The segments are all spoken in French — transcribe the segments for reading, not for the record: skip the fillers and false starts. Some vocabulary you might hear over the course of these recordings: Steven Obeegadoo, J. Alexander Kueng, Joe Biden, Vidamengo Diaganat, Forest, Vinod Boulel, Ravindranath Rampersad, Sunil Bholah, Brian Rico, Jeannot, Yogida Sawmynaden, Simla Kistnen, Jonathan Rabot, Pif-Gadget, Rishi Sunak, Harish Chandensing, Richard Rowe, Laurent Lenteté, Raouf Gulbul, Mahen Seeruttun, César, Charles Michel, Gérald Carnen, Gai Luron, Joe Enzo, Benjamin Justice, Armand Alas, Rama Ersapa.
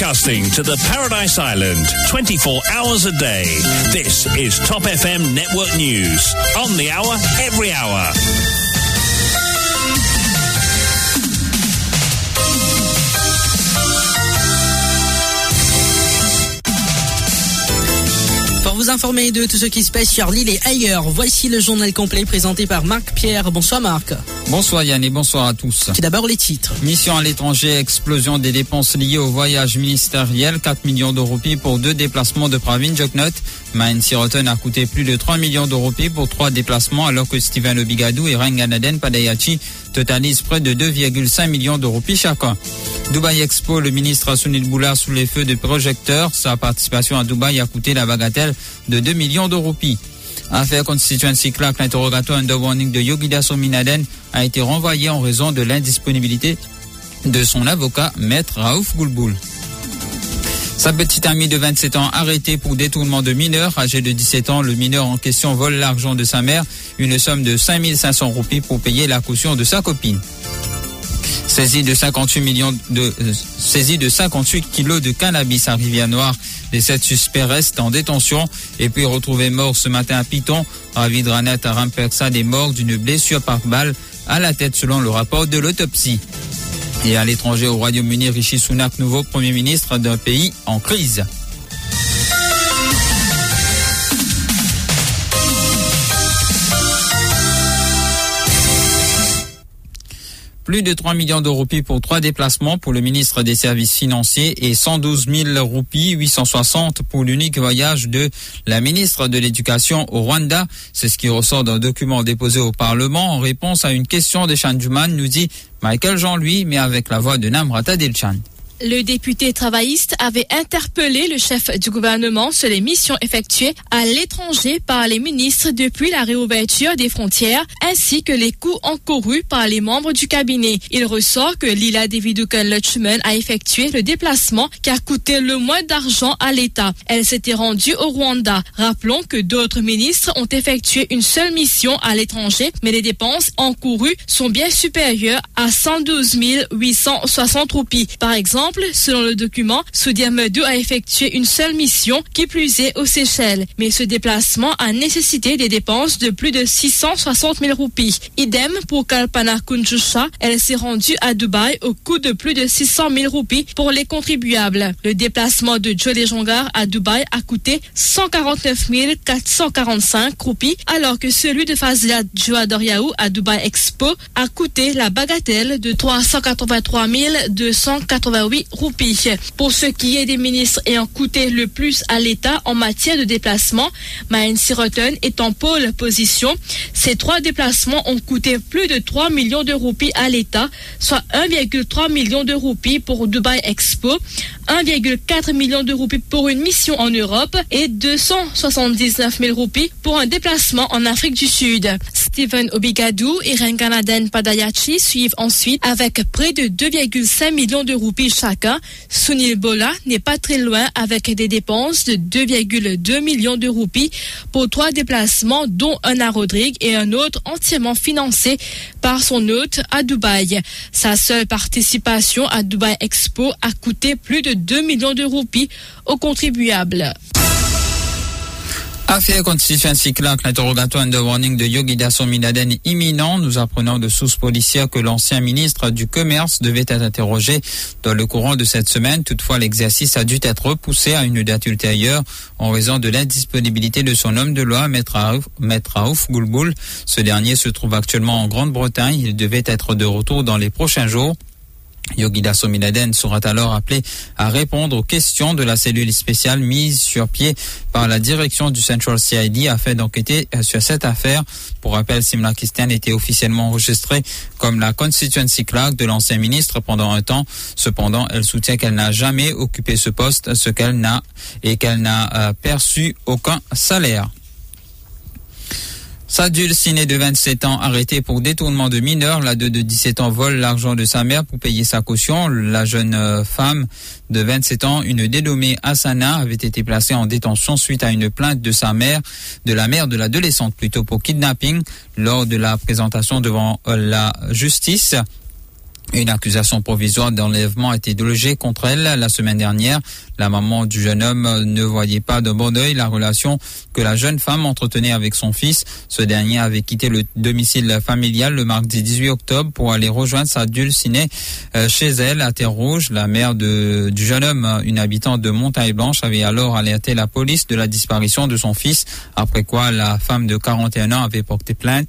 broadcasting to the Paradise Island 24 hours a day. This is Top FM Network News. On the hour, every hour. Pour vous informer de tout ce qui se passe sur l'île et ailleurs, voici le journal complet présenté par Marc Pierre. Bonsoir Marc. Bonsoir Yann et bonsoir à tous. Tout d'abord les titres. Mission à l'étranger, explosion des dépenses liées au voyage ministériel, 4 millions de roupies pour 2 déplacements de Pravind Jugnauth. Mahen Seeruttun a coûté plus de 3 millions de roupies pour 3 déplacements alors que Steven Obeegadoo et Renganaden Padayachy totalisent près de 2,5 millions de roupies chacun. Dubaï Expo, le ministre Sunil Bholah sous les feux de projecteurs. Sa participation à Dubaï a coûté la bagatelle de 2 millions de roupies. Affaire Constituency Clark, l'interrogatoire under warning de Yogida Sawmynaden a été renvoyé en raison de l'indisponibilité de son avocat, maître Raouf Gulbul. Sa petite amie de 27 ans arrêtée pour détournement de mineurs. Âgé de 17 ans, le mineur en question vole l'argent de sa mère, une somme de 5 500 roupies pour payer la caution de sa copine. Saisie de 58 kilos de cannabis à Rivière-Noire. Les 7 suspects restent en détention et puis retrouvés morts ce matin à Piton. Ravindranath Rampersad est mort d'une blessure par balle à la tête selon le rapport de l'autopsie. Et à l'étranger, au Royaume-Uni, Rishi Sunak, nouveau Premier ministre d'un pays en crise. Plus de 3 millions de roupies pour 3 déplacements pour le ministre des Services financiers et 112 000 roupies, 860 pour l'unique voyage de la ministre de l'Éducation au Rwanda. C'est ce qui ressort d'un document déposé au Parlement en réponse à une question des Chanjuman, nous dit Michael Jean Lui, mais avec la voix de Namrata Dilchan. Le député travailliste avait interpellé le chef du gouvernement sur les missions effectuées à l'étranger par les ministres depuis la réouverture des frontières ainsi que les coûts encourus par les membres du cabinet. Il ressort que Lila Devidukan-Lutschmann a effectué le déplacement qui a coûté le moins d'argent à l'État. Elle s'était rendue au Rwanda. Rappelons que d'autres ministres ont effectué une seule mission à l'étranger, mais les dépenses encourues sont bien supérieures à 112 860 roupies. Par exemple, selon le document, Soudia Medou a effectué une seule mission, qui plus est aux Seychelles. Mais ce déplacement a nécessité des dépenses de plus de 660 000 roupies. Idem pour Kalpana Kunjusha, elle s'est rendue à Dubaï au coût de plus de 600 000 roupies pour les contribuables. Le déplacement de Jolé Jongar à Dubaï a coûté 149 445 roupies, alors que celui de Fazila Djuadoriaou à Dubaï Expo a coûté la bagatelle de 383 288 roupies. Pour ce qui est des ministres ayant coûté le plus à l'État en matière de déplacement, Mahen Seeruttun est en pôle position. Ces 3 déplacements ont coûté plus de 3 millions de roupies à l'État, soit 1,3 million de roupies pour Dubaï Expo, 1,4 million de roupies pour une mission en Europe et 279 000 roupies pour un déplacement en Afrique du Sud. Steven Obeegadoo et Renganaden Padayachy suivent ensuite avec près de 2,5 millions de roupies chacun. Sunil Bholah n'est pas très loin avec des dépenses de 2,2 millions de roupies pour 3 déplacements dont un à Rodrigue et un autre entièrement financé par son hôte à Dubaï. Sa seule participation à Dubaï Expo a coûté plus de 2 millions de roupies aux contribuables. Affaire Constituency Clark, l'interrogatoire under warning de Yogida Sawmynaden imminent. Nous apprenons de sources policières que l'ancien ministre du Commerce devait être interrogé dans le courant de cette semaine. Toutefois, l'exercice a dû être repoussé à une date ultérieure en raison de l'indisponibilité de son homme de loi, Maître Raouf Gulbul. Ce dernier se trouve actuellement en Grande-Bretagne. Il devait être de retour dans les prochains jours. Yogida Sawmynaden sera alors appelé à répondre aux questions de la cellule spéciale mise sur pied par la direction du Central CID afin d'enquêter sur cette affaire. Pour rappel, Simla Kistnen était officiellement enregistrée comme la constituency clerk de l'ancien ministre pendant un temps. Cependant, elle soutient qu'elle n'a jamais occupé ce poste, qu'elle n'a perçu aucun salaire. Sa dulcinée de 27 ans arrêtée pour détournement de mineurs, la de 17 ans vole l'argent de sa mère pour payer sa caution. La jeune femme de 27 ans, une dénommée Asana, avait été placée en détention suite à une plainte de sa mère, de la mère de l'adolescente plutôt pour kidnapping. Lors de la présentation devant la justice, Une accusation provisoire d'enlèvement a été logée contre elle la semaine dernière. La maman du jeune homme ne voyait pas de bon œil la relation que la jeune femme entretenait avec son fils. Ce dernier avait quitté le domicile familial le mardi 18 octobre pour aller rejoindre sa dulcinée chez elle à Terre-Rouge. La mère du jeune homme, une habitante de Montagne-Blanche, avait alors alerté la police de la disparition de son fils, après quoi la femme de 41 ans avait porté plainte.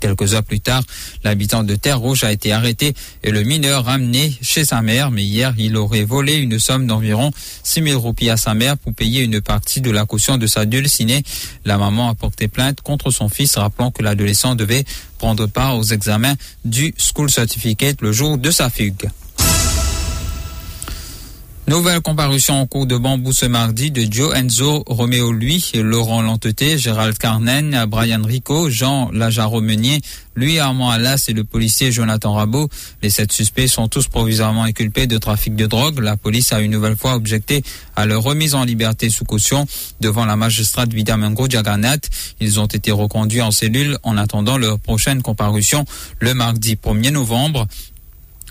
Quelques heures plus tard, l'habitant de Terre-Rouge a été arrêté et le mineur ramené chez sa mère. Mais hier, il aurait volé une somme d'environ 6 000 roupies à sa mère pour payer une partie de la caution de sa dulcinée. La maman a porté plainte contre son fils, rappelant que l'adolescent devait prendre part aux examens du School Certificate le jour de sa fugue. Nouvelle comparution en cours de Bambou ce mardi de Joe Enzo, Romeo Lui, Laurent Lenteté, Gérald Carnen, Brian Rico, Jean Lajaro Meunier, Lui, Armand Alas et le policier Jonathan Rabot. Les 7 suspects sont tous provisoirement inculpés de trafic de drogue. La police a une nouvelle fois objecté à leur remise en liberté sous caution devant la magistrate Vidamengo Diaganat. Ils ont été reconduits en cellule en attendant leur prochaine comparution le mardi 1er novembre.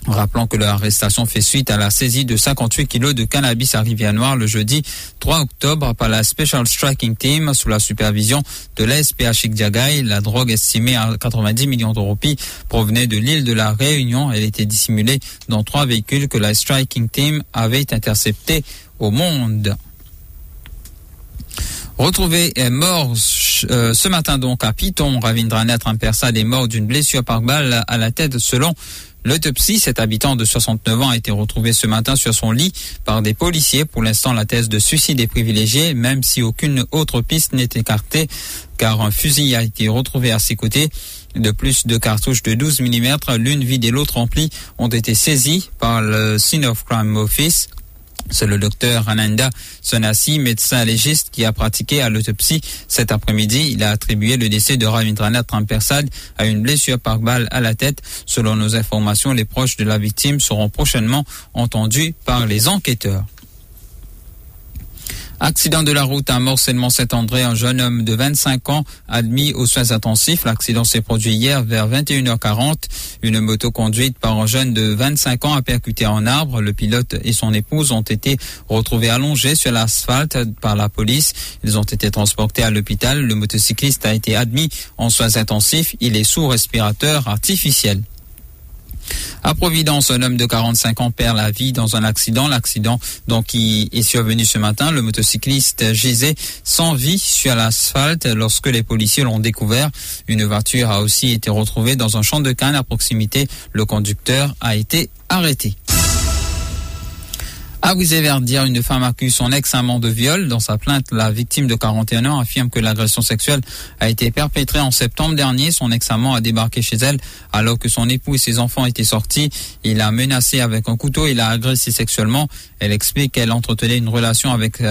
Rappelons que leur arrestation fait suite à la saisie de 58 kilos de cannabis à Rivière-Noire le jeudi 3 octobre par la Special Striking Team sous la supervision de l'ASPH Diagaï. La drogue estimée à 90 millions de roupies provenait de l'île de la Réunion. Elle était dissimulée dans 3 véhicules que la Striking Team avait interceptés au monde. Retrouvé mort ce matin donc à Piton, Ravindranath Rampersad est mort d'une blessure par balle à la tête selon l'autopsie. Cet habitant de 69 ans a été retrouvé ce matin sur son lit par des policiers. Pour l'instant, la thèse de suicide est privilégiée, même si aucune autre piste n'est écartée, car un fusil a été retrouvé à ses côtés. De plus, 2 cartouches de 12 mm, l'une vide et l'autre remplie, ont été saisies par le Scene of Crime Office. C'est le docteur Rananda Sanasi, médecin légiste, qui a pratiqué à l'autopsie cet après-midi. Il a attribué le décès de Ravindranath Rampersad à une blessure par balle à la tête. Selon nos informations, les proches de la victime seront prochainement entendus par les enquêteurs. Accident de la route à Morcellement-Saint-André, un jeune homme de 25 ans admis aux soins intensifs. L'accident s'est produit hier vers 21h40. Une moto conduite par un jeune de 25 ans a percuté un arbre. Le pilote et son épouse ont été retrouvés allongés sur l'asphalte par la police. Ils ont été transportés à l'hôpital. Le motocycliste a été admis en soins intensifs. Il est sous respirateur artificiel. À Providence, un homme de 45 ans perd la vie dans un accident. L'accident qui est survenu ce matin. Le motocycliste gisait sans vie sur l'asphalte lorsque les policiers l'ont découvert. Une voiture a aussi été retrouvée dans un champ de canne à proximité. Le conducteur a été arrêté. À Ouzé-Verdière, une femme accuse son ex-amant de viol. Dans sa plainte, la victime de 41 ans affirme que l'agression sexuelle a été perpétrée en septembre dernier. Son ex-amant a débarqué chez elle alors que son époux et ses enfants étaient sortis. Il l'a menacée avec un couteau et l'a agressée sexuellement. Elle explique qu'elle entretenait une relation avec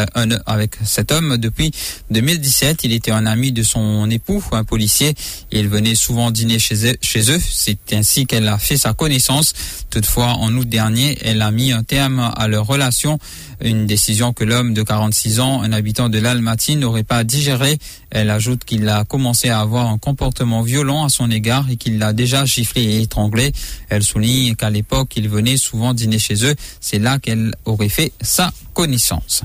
cet homme depuis 2017. Il était un ami de son époux, un policier. Il venait souvent dîner chez eux. C'est ainsi qu'elle a fait sa connaissance. Toutefois, en août dernier, elle a mis un terme à leur relation. Une décision que l'homme de 46 ans, un habitant de l'Almaty, n'aurait pas digérée. Elle ajoute qu'il a commencé à avoir un comportement violent à son égard et qu'il l'a déjà giflé et étranglé. Elle souligne qu'à l'époque, il venait souvent dîner chez eux. C'est là qu'elle aurait fait sa connaissance.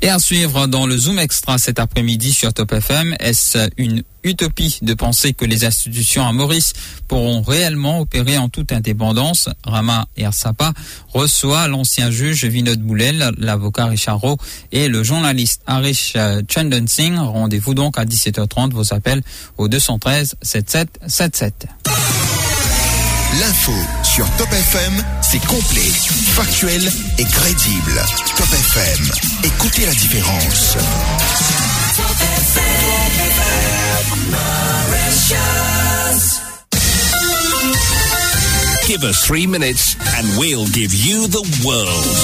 Et à suivre dans le Zoom Extra cet après-midi sur Top FM, est-ce une utopie de penser que les institutions à Maurice pourront réellement opérer en toute indépendance? Rama Ersapa reçoit l'ancien juge Vinod Boulel, l'avocat Richard Rowe et le journaliste Harish Chandensing. Rendez-vous donc à 17h30. Vos appels au 213 7777. L'info sur Top FM, c'est complet, factuel et crédible. Top FM, écoutez la différence. Top FM, Mauritius. Give us 3 minutes and we'll give you the world.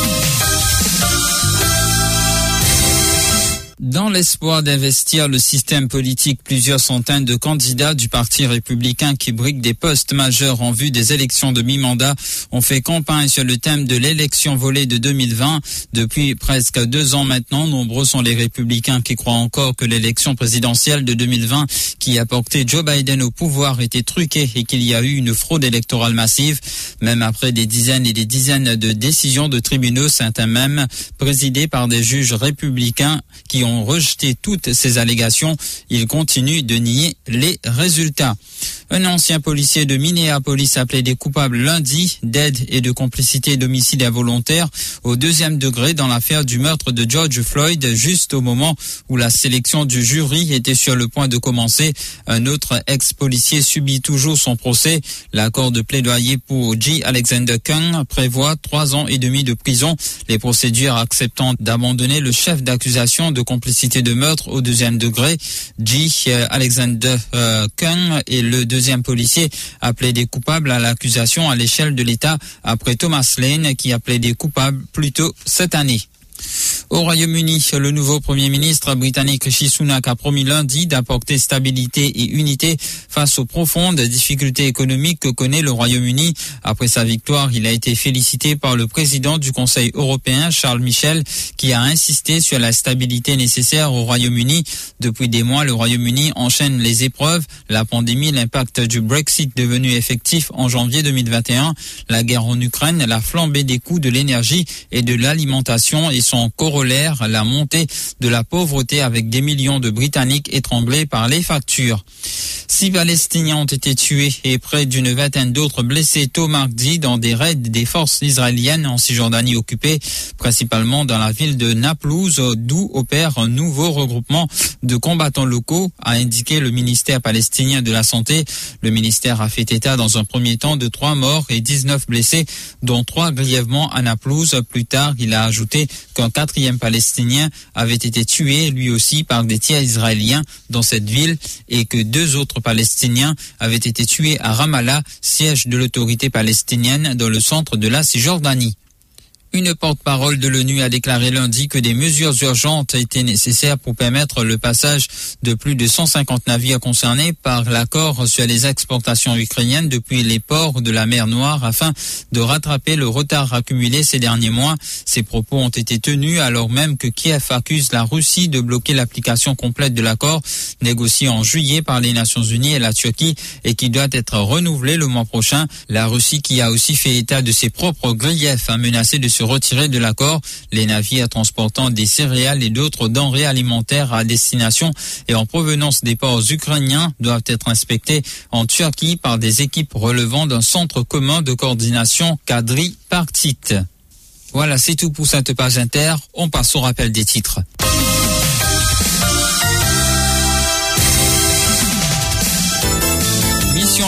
Dans l'espoir d'investir le système politique, plusieurs centaines de candidats du Parti républicain qui briquent des postes majeurs en vue des élections de mi-mandat ont fait campagne sur le thème de l'élection volée de 2020. Depuis presque 2 ans maintenant, nombreux sont les républicains qui croient encore que l'élection présidentielle de 2020 qui a porté Joe Biden au pouvoir était truquée et qu'il y a eu une fraude électorale massive. Même après des dizaines et des dizaines de décisions de tribunaux, certains même présidés par des juges républicains qui ont rejeté toutes ces allégations. Il continue de nier les résultats. Un ancien policier de Minneapolis a plaidé coupable lundi d'aide et de complicité d'homicide involontaire au 2e degré dans l'affaire du meurtre de George Floyd, juste au moment où la sélection du jury était sur le point de commencer. Un autre ex-policier subit toujours son procès. L'accord de plaidoyer pour J. Alexander Kueng prévoit 3 ans et demi de prison. Les procédures acceptant d'abandonner le chef d'accusation de complicité de meurtre au 2e degré. J. Alexander Kueng est le 2e policier a plaidé coupable à l'accusation à l'échelle de l'État après Thomas Lane qui a plaidé coupable plus tôt cette année. Au Royaume-Uni, le nouveau Premier ministre britannique Rishi Sunak a promis lundi d'apporter stabilité et unité face aux profondes difficultés économiques que connaît le Royaume-Uni. Après sa victoire, il a été félicité par le président du Conseil européen, Charles Michel, qui a insisté sur la stabilité nécessaire au Royaume-Uni. Depuis des mois, le Royaume-Uni enchaîne les épreuves, la pandémie, l'impact du Brexit devenu effectif en janvier 2021, la guerre en Ukraine, la flambée des coûts de l'énergie et de l'alimentation et son corollaire, la montée de la pauvreté avec des millions de Britanniques étranglés par les factures. 6 Palestiniens ont été tués et près d'une vingtaine d'autres blessés tôt mardi dans des raids des forces israéliennes en Cisjordanie occupée, principalement dans la ville de Naplouse, d'où opère un nouveau regroupement de combattants locaux, a indiqué le ministère palestinien de la Santé. Le ministère a fait état dans un premier temps de 3 morts et 19 blessés, dont 3 grièvement à Naplouse. Plus tard, il a ajouté qu'un 4e palestinien avait été tué lui aussi par des tirs israéliens dans cette ville et que 2 autres palestiniens avaient été tués à Ramallah, siège de l'autorité palestinienne dans le centre de la Cisjordanie. Une porte-parole de l'ONU a déclaré lundi que des mesures urgentes étaient nécessaires pour permettre le passage de plus de 150 navires concernés par l'accord sur les exportations ukrainiennes depuis les ports de la mer Noire afin de rattraper le retard accumulé ces derniers mois. Ces propos ont été tenus alors même que Kiev accuse la Russie de bloquer l'application complète de l'accord négocié en juillet par les Nations Unies et la Turquie et qui doit être renouvelé le mois prochain. La Russie, qui a aussi fait état de ses propres griefs, a menacé de se retirer de l'accord. Les navires transportant des céréales et d'autres denrées alimentaires à destination et en provenance des ports ukrainiens doivent être inspectés en Turquie par des équipes relevant d'un centre commun de coordination quadripartite. Voilà, c'est tout pour cette page inter. On passe au rappel des titres.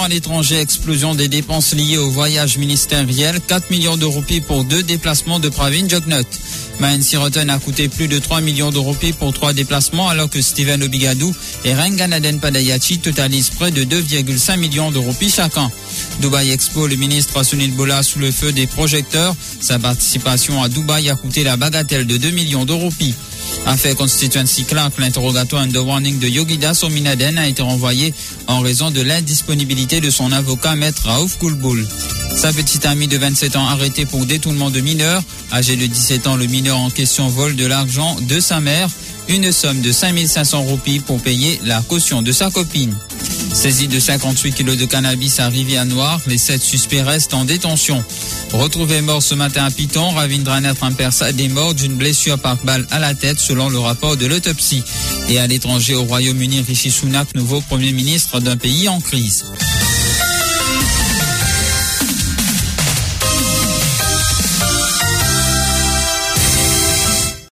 À l'étranger, explosion des dépenses liées au voyage ministériel, 4 millions de roupies pour 2 déplacements de Pravind Jugnauth. Mahen Seeruttun a coûté plus de 3 millions de roupies pour 3 déplacements, alors que Steven Obeegadoo et Renganaden Padayachy totalisent près de 2,5 millions de roupies chacun. Dubaï Expo, le ministre Sunil Bholah sous le feu des projecteurs. Sa participation à Dubaï a coûté la bagatelle de 2 millions de roupies. Affaire Constituency Clark, l'interrogatoire under warning de Yogida Sawmynaden a été renvoyé en raison de l'indisponibilité de son avocat maître Raouf Gulbul. Sa petite amie de 27 ans arrêtée pour détournement de mineurs. Âgé de 17 ans, le mineur en question vole de l'argent de sa mère, une somme de 5500 roupies pour payer la caution de sa copine. Saisie de 58 kilos de cannabis à Rivière-Noire, les 7 suspects restent en détention. Retrouvé mort ce matin à Piton, Ravindranath Rampersad est mort d'une blessure par balle à la tête selon le rapport de l'autopsie. Et à l'étranger, au Royaume-Uni, Rishi Sunak, nouveau Premier ministre d'un pays en crise.